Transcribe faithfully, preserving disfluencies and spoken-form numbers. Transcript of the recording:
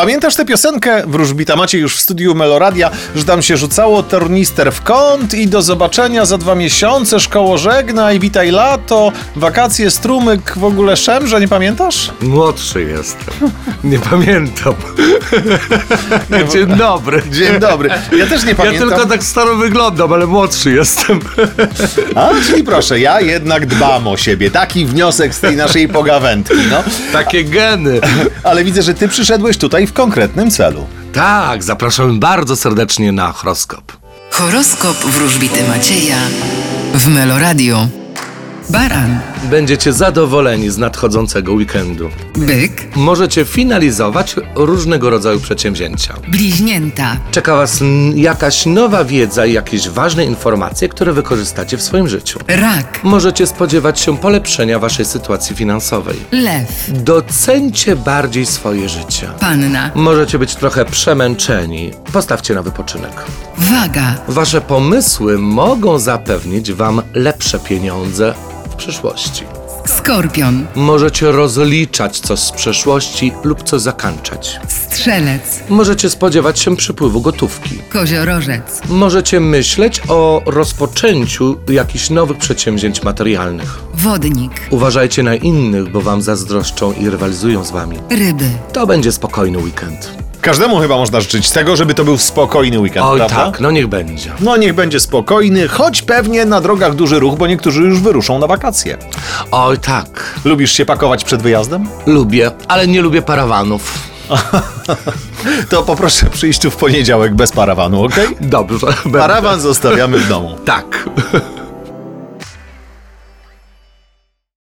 Pamiętasz tę piosenkę? Wróżbita Maciej już w studiu Meloradia, że tam się rzucało tornister w kąt i do zobaczenia za dwa miesiące, szkoło żegnaj, witaj lato, wakacje, strumyk, w ogóle szemrze, nie pamiętasz? Młodszy jestem. Nie pamiętam. Nie, dzień dobry. Dzień dobry. Ja też nie pamiętam. Ja tylko tak staro wyglądam, ale młodszy jestem. A, czyli proszę, ja jednak dbam o siebie. Taki wniosek z tej naszej pogawędki, no. Takie geny. Ale widzę, że ty przyszedłeś tutaj w konkretnym celu. Tak, zapraszam bardzo serdecznie na horoskop. Horoskop wróżbity Macieja w Meloradio. Baran. Będziecie zadowoleni z nadchodzącego weekendu. Byk. Możecie finalizować różnego rodzaju przedsięwzięcia. Bliźnięta. Czeka was jakaś nowa wiedza i jakieś ważne informacje, które wykorzystacie w swoim życiu. Rak. Możecie spodziewać się polepszenia waszej sytuacji finansowej. Lew. Docencie bardziej swoje życie. Panna. Możecie być trochę przemęczeni. Postawcie na wypoczynek. Waga. Wasze pomysły mogą zapewnić wam lepsze pieniądze w przyszłości. Skorpion. Możecie rozliczać coś z przeszłości lub coś zakończać. Strzelec. Możecie spodziewać się przypływu gotówki. Koziorożec. Możecie myśleć o rozpoczęciu jakichś nowych przedsięwzięć materialnych. Wodnik. Uważajcie na innych, bo wam zazdroszczą i rywalizują z wami. Ryby. To będzie spokojny weekend. Każdemu chyba można życzyć tego, żeby to był spokojny weekend, Oj, prawda? tak, no niech będzie. No niech będzie spokojny, choć pewnie na drogach duży ruch, bo niektórzy już wyruszą na wakacje. Oj, tak. Lubisz się pakować przed wyjazdem? Lubię, ale nie lubię parawanów. To poproszę przyjść tu w poniedziałek bez parawanu, okej? Okay? Dobrze. Parawan będę. Zostawiamy w domu. Tak.